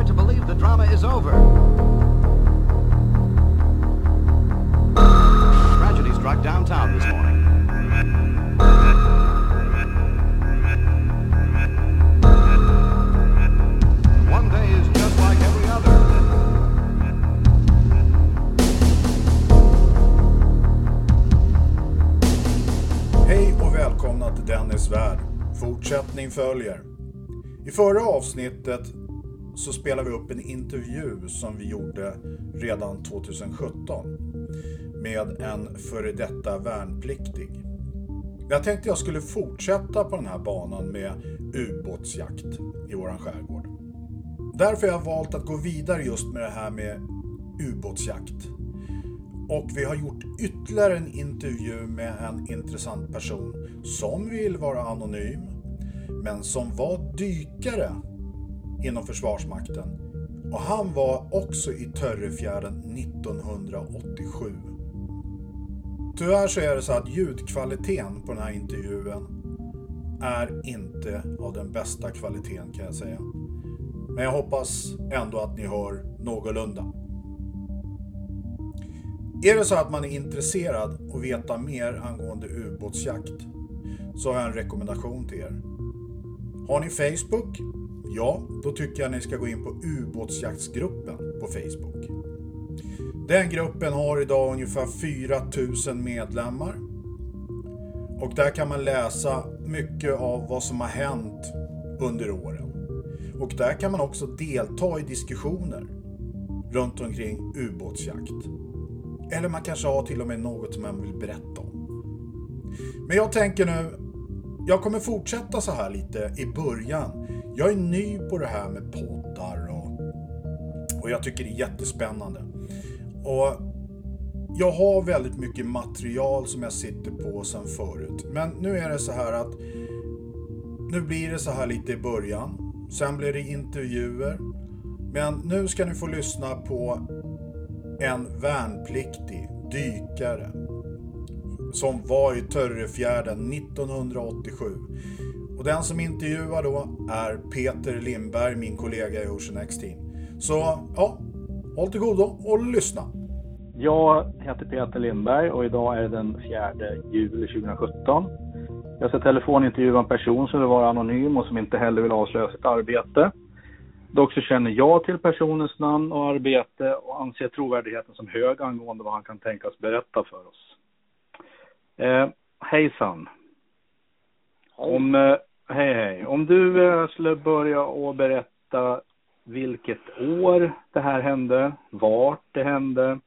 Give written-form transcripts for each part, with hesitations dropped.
hard to believe the drama is over. Tragedy struck downtown this morning. Välkomna till Dennis värld. Fortsättning följer. I förra avsnittet så spelade vi upp en intervju som vi gjorde redan 2017 med en före detta värnpliktig. Jag tänkte jag skulle fortsätta på den här banan med ubåtsjakt i våran skärgård. Därför har jag valt att gå vidare just med det här med ubåtsjakt. Och vi har gjort ytterligare en intervju med en intressant person som vill vara anonym men som var dykare inom Försvarsmakten. Och han var också i Törefjärden 1987. Tyvärr så är det så att ljudkvaliteten på den här intervjun är inte av den bästa kvaliteten kan jag säga. Men jag hoppas ändå att ni hör någorlunda. Är det så att man är intresserad och veta mer angående ubåtsjakt så har jag en rekommendation till er. Har ni Facebook? Ja, då tycker jag ni ska gå in på ubåtsjaktsgruppen på Facebook. Den gruppen har idag ungefär 4 000 medlemmar. Och där kan man läsa mycket av vad som har hänt under åren. Och där kan man också delta i diskussioner runt omkring ubåtsjakt. Eller man kanske har till och med något som man vill berätta om. Men jag tänker nu, jag kommer fortsätta så här lite i början. Jag är ny på det här med poddar och jag tycker det är jättespännande. Och jag har väldigt mycket material som jag sitter på sedan förut. Men nu är det så här att, nu blir det så här lite i början. Sen blir det intervjuer. Men nu ska ni få lyssna på en värnpliktig dykare som var i Törefjärden 1987. Och den som intervjuar då är Peter Lindberg, min kollega i OceanX team. Så ja, håll till godo och lyssna. Jag heter Peter Lindberg och idag är det den 4 juli 2017. Jag ska telefonintervjua en person som vill vara anonym och som inte heller vill avslöja sitt arbete. Dock så känner jag till personens namn och arbete och anser trovärdigheten som hög angående vad han kan tänkas berätta för oss. Hejsan. Hej. Hej. Om du skulle börja och berätta vilket år det här hände, vart det hände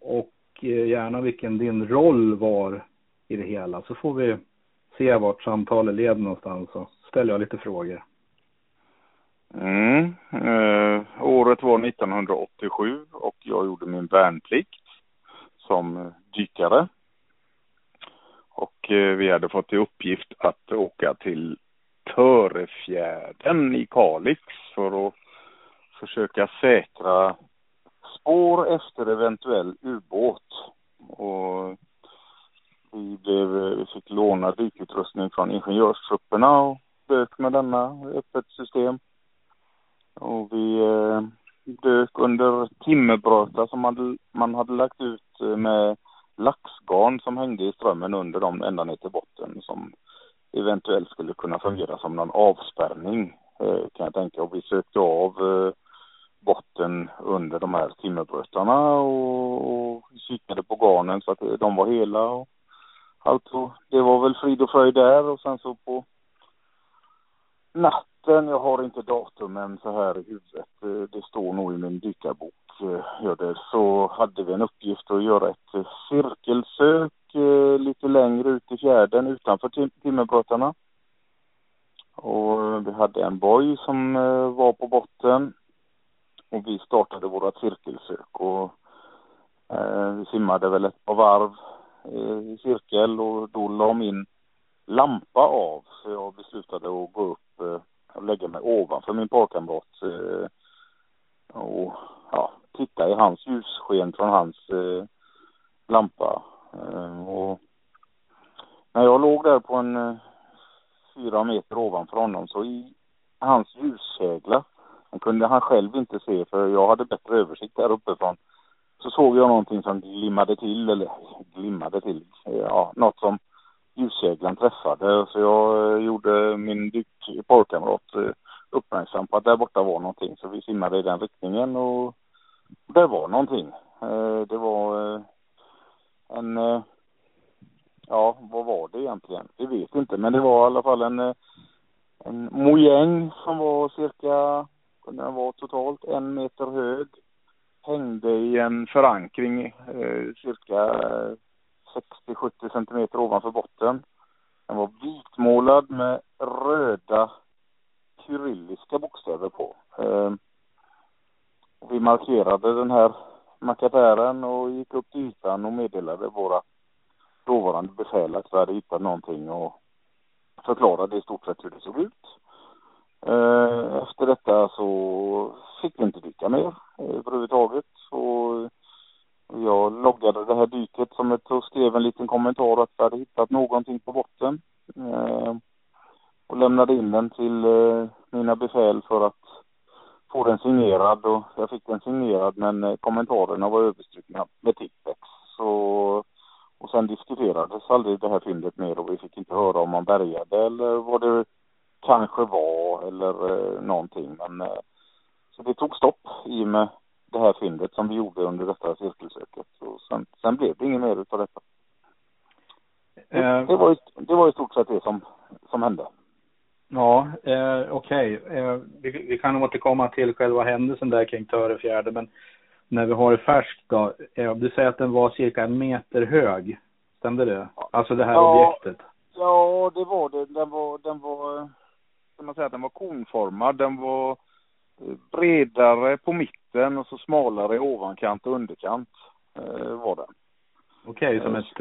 och gärna vilken din roll var i det hela, så får vi se vart samtalet leder någonstans och ställer jag lite frågor. Året var 1987 och jag gjorde min värnplikt som dykare. Och vi hade fått i uppgift att åka till Törefjärden i Kalix för att försöka säkra spår efter eventuell ubåt. Och vi fick låna dykutrustning från ingenjörstrupperna och dök med denna öppet system. Och vi dök under timmerbröta som man hade lagt ut med laxgarn som hängde i strömmen under dem ända ner till botten som eventuellt skulle kunna fungera som någon avspärrning kan jag tänka. Och vi sökte av botten under de här timmerbrötarna och kikade på garnen så att de var hela och allt. Och det var väl frid och fröjd där och sen så på natt. Jag har inte datumen så här i huvudet. Det står nog i min dykarbok. Så hade vi en uppgift att göra ett cirkelsök lite längre ut i fjärden utanför timmerbrötarna. Och vi hade en boj som var på botten. Och vi startade våra cirkelsök. Och vi simmade väl ett par varv i cirkel och då la min lampa av. Så jag beslutade att gå upp och lägga mig ovanför min parkamrat och ja, titta i hans ljussken från hans lampa. Och när jag låg där på en 4 meter ovanför honom så i hans ljuskägla, kunde han själv inte se, för jag hade bättre översikt där uppifrån. Så såg jag någonting som glimmade till, något som ljuskäglan träffade. Så jag gjorde min parkamrat uppmärksam på att där borta var någonting. Så vi simmade i den riktningen och det var någonting. Det var en... vad var det egentligen? Vi vet inte, men det var i alla fall en mojäng som var cirka, kunde den vara totalt 1 meter hög. Hängde i en förankring cirka 60-70 centimeter ovanför botten. Den var vitmålad med röda kyrilliska bokstäver på. Vi markerade den här makatären och gick upp till ytan och meddelade våra dåvarande befäl att vi hade hittat någonting och förklarade i stort sett hur det såg ut. Efter detta så fick vi inte dyka mer överhuvudtaget. Så jag loggade det här dyket som och skrev en liten kommentar att vi hade hittat någonting på botten. Och lämnade in den till mina befäl för att få den signerad. Och jag fick den signerad, men kommentarerna var överstrukna med tippex. Och sen diskuterades aldrig det här fyndet mer, och vi fick inte höra om man bärgade eller vad det kanske var eller någonting. Men så det tog stopp i och med det här fyndet som vi gjorde under detta cirkelsöket. Och sen blev det inget mer av detta. Det var i stort sett det som hände. Ja, okej. Vi kan återkomma till själva händelsen där kring Törefjärden, men när vi har det färskt då, du säger att den var cirka 1 meter hög. Stämde det? Alltså det här objektet. Ja, det var det. Den var kan man säga att den var konformad. Den var bredare på mitten och så smalare i ovankant och underkant var den. Okej, som ett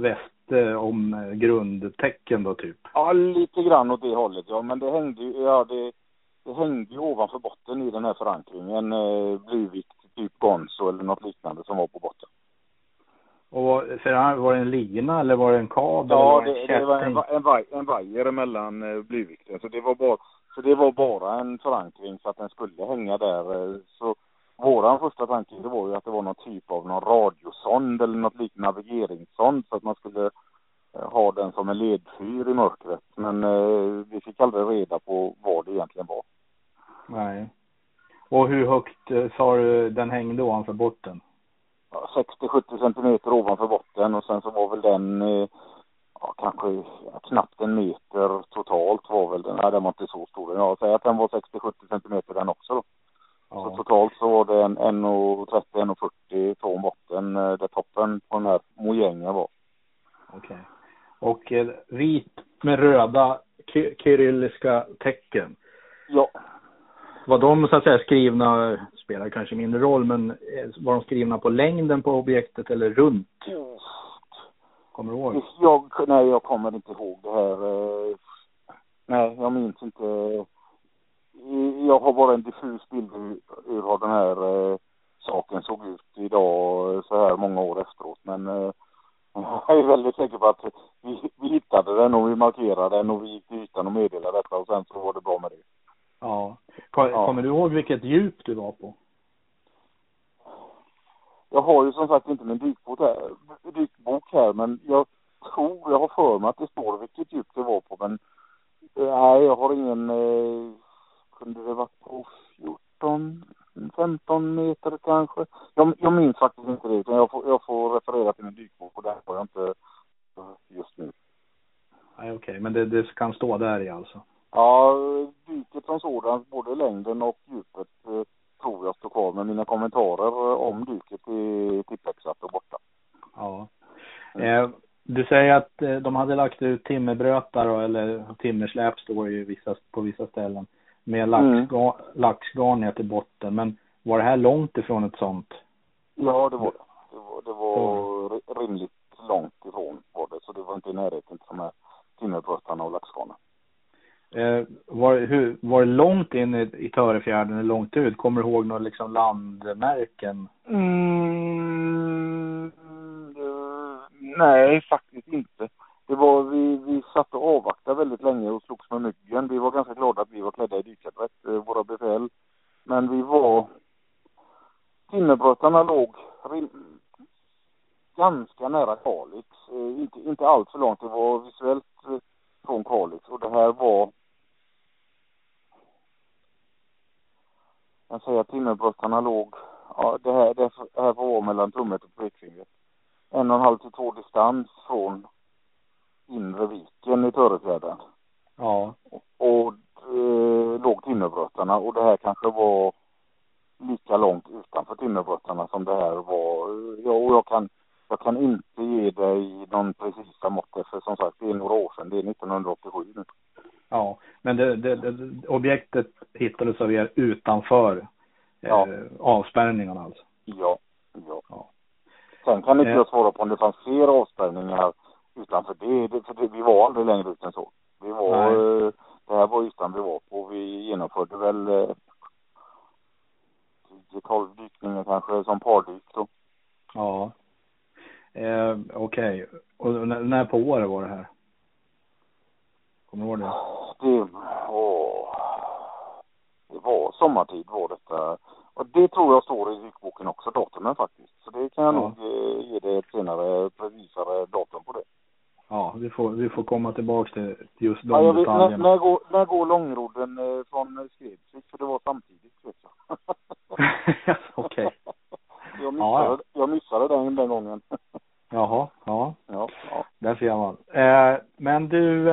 väst om grundtecken då typ. Ja, lite grann åt det hållet. Ja, men det hängde ju ovanför botten i den här förankringen, blivit typ gonzo eller något liknande som var på botten. Och var det en lina eller var det en kabel? Ja, det var en vajer mellan blyvikten. Så det var bara en förankring så att den skulle hänga där. Så våran första tanke var ju att det var någon typ av någon radiosond eller något liknande navigeringssond så att man skulle ha den som en ledfyr i mörkret. Men vi fick aldrig reda på vad det egentligen var. Nej. Och hur högt sa du den hängde ovanför botten? 60-70 centimeter ovanför botten, och sen så var väl den kanske knappt 1 meter totalt var väl den. Nej, den var inte så stor. Jag säger att den var 60-70 centimeter den också då. Ja. Så totalt så var det en 1,30-1,40 från botten där toppen på den här mojängen var. Okej. Och vit med röda kyrilliska tecken. Ja. Var de så att säga skrivna, spelar kanske mindre roll, men var de skrivna på längden på objektet eller runt? Kommer du ihåg? Jag kommer inte ihåg det här. Nej, jag minns inte. Jag har bara en diffus bild hur har den här saken såg ut idag så här många år efteråt. Men jag är väldigt säker på att vi hittade den och vi markerade den och vi gick utan och meddelade detta, och sen så var det bra med det. Ja. Kommer du ihåg vilket djup du var på? Jag har ju som sagt inte min dykbok här, men jag tror jag har för mig att det står vilket djup det var på, men nej, jag har ingen... kunde det vara på 14-15 meter kanske? Jag minns faktiskt inte det, utan jag får referera till min dykbok, och där har jag inte just nu. Nej, okej, men det kan stå där i alltså. Ja, dyket som sådant, både längden och djupet, tror jag står kvar. Men mina kommentarer om dyket är tippexat och borta. Ja. Du säger att de hade lagt ut timmerbrötar eller timmersläp, står ju på vissa ställen, med laxgarn ner till botten. Men var det här långt ifrån ett sånt? Ja, det var det. Det var rimligt långt ifrån var det. Så det var inte i närheten till de här timmerbrötarna och laxgarna. Var det långt in i Törefjärden eller långt ut? Kommer du ihåg några liksom landmärken? Nej, faktiskt inte. Det var, vi satt och avvaktade väldigt länge och slogs med myggen. Vi var ganska glada att vi var klädda i dykadrätt, våra befäl. Men vi var... Timmerbrottarna låg ganska nära Kalix. Inte allt för långt. Det var visuellt från Kalix. Och det här var... Jag säger att timmerbrottarna låg... Ja, det här var mellan tummet och pekfingret. 1,5 till 2 distans från inre viken i Törefjärden. Ja. Och låg timmerbrottarna. Och det här kanske var lika långt utanför timmerbrottarna som det här var. Ja, och jag kan inte ge dig någon precisa mått, för som sagt, det är några år sedan. Det är 1987 nu. Ja, men det objektet hittades av er utanför avspärrningarna alltså? Ja. Sen kan inte jag svara på om det fanns fler avspärrningar utanför det, för vi var aldrig längre ut än så. Vi var, det här var ytan vi var på. Vi genomförde väl 10-12 dykningar kanske som pardyk då. Ja. Okej. Och när på året var det här? Kommer du ihåg det? Det var sommartid var detta. Och det tror jag står i dykboken också, datumen faktiskt. Så det kan jag nog ge dig ett senare precisare datum på det. Ja, vi får komma tillbaka till just de detaljerna. När går långrodden från Skredsvik? För det var samtidigt, vet jag. Okej. Jag missade den gången. Jaha, ja. Ja. Där ser man. Men du...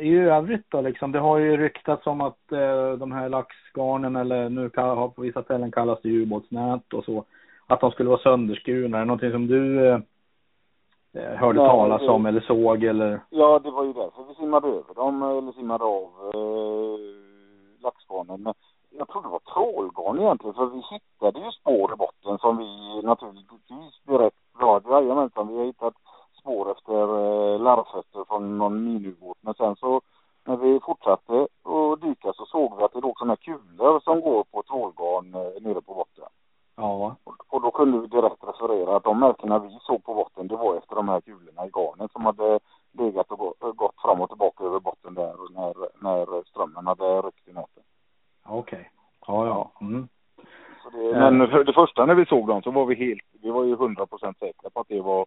I övrigt då, liksom, det har ju ryktats om att de här laxgarnen, eller nu har på vissa ställen kallas det ubåtsnät och så, att de skulle vara sönderskurna. Är det någonting som du hörde talas om eller såg? Eller? Ja, det var ju därför vi simmade över dem, eller simmade av laxgarnen. Men jag tror det var trålgarn egentligen, för vi hittade ju spår i botten som vi naturligtvis direkt radade. Vi har hittat spår efter larvfötter från någon minubåt. Men sen så när vi fortsatte att dyka så såg vi att det låg sådana kulor som går på trålgarn nere på botten. Ja. Och då kunde vi direkt referera att de märkena vi såg på botten, det var efter de här kulorna i garnet som hade legat och gått fram och tillbaka över botten där när strömmen hade ryckt i näten. Okej. Ja. Mm. Så det, men för det första när vi såg dem så var vi var ju 100% säkra på att det var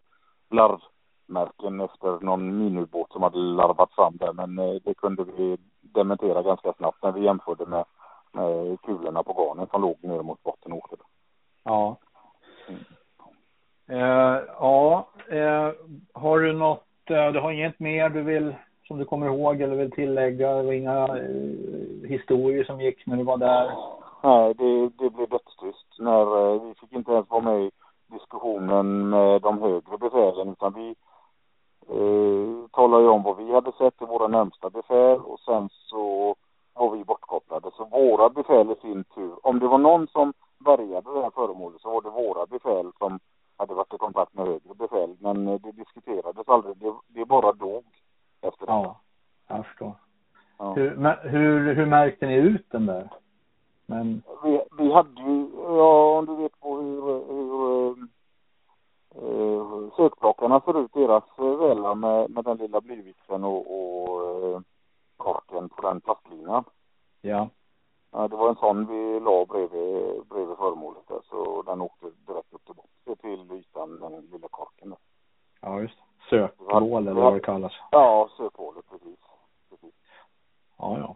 larvmärken efter någon minubåt som hade larvat fram där, men det kunde vi dementera ganska snabbt när vi jämförde med kulorna på garnen som låg ner mot botten och åkte. Ja. Mm. Har du något, du har inget mer du vill, som du kommer ihåg eller vill tillägga, eller inga historier som gick när du var där? Nej, det blev dödstyst när vi fick inte ens vara med i diskussionen med de högre befälen, utan vi talade ju om vad vi hade sett i våra närmsta befäl, och sen så var vi bortkopplade. Så våra befäl i sin tur, om det var någon som bärgade det här föremålet så var det våra befäl som hade varit i kontakt med högre befäl, men det diskuterades aldrig, det bara dog efter det. Ja, jag förstår. Ja. Hur märkte ni ut den där? Men... Vi hade ju, om du vet på hur sökplockarna ser ut, deras välar med den lilla blyvixen och korken på den plastlinan. Ja. Ja, det var en sån vi la bredvid föremålet där, så den åkte direkt upp till ytan, den lilla korken där. Ja, just det. Sökhål eller vad det kallas. Ja, sökhålet, precis. Ja.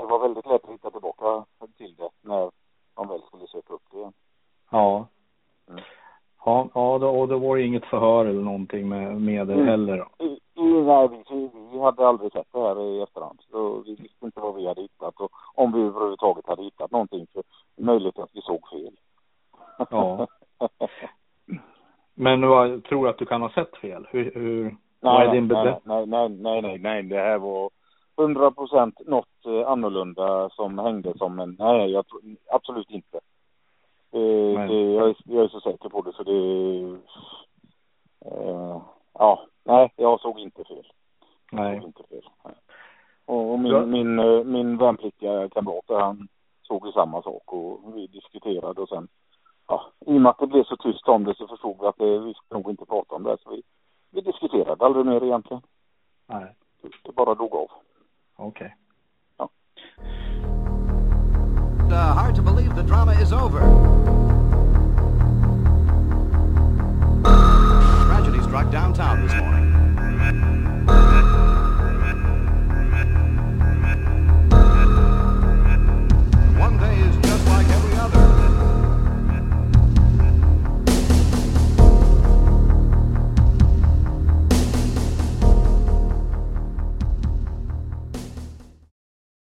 Det var väldigt lätt att hitta tillbaka till det när de väl skulle söka upp det igen. Ja. Mm. Då var det inget förhör eller någonting med det heller då? Vi hade aldrig sett det här i efterhand. Så vi visste inte vad vi hade hittat, och om vi överhuvudtaget hade hittat någonting, så möjligt att vi såg fel. Ja. Men jag tror att du kan ha sett fel. Nej, det här var 100% något annorlunda som hängde som en... Nej, jag tror absolut inte. Jag är så säker på det, så det... jag såg inte fel. Nej. Och min värnpliktiga kamrat, han såg ju samma sak, och vi diskuterade, och sen... Ja, i och med att det blev så tyst om det så förstod vi att vi skulle nog inte prata om det, så vi diskuterade aldrig mer egentligen. Nej. Det bara dog av. Okej. Ja. The drama is over.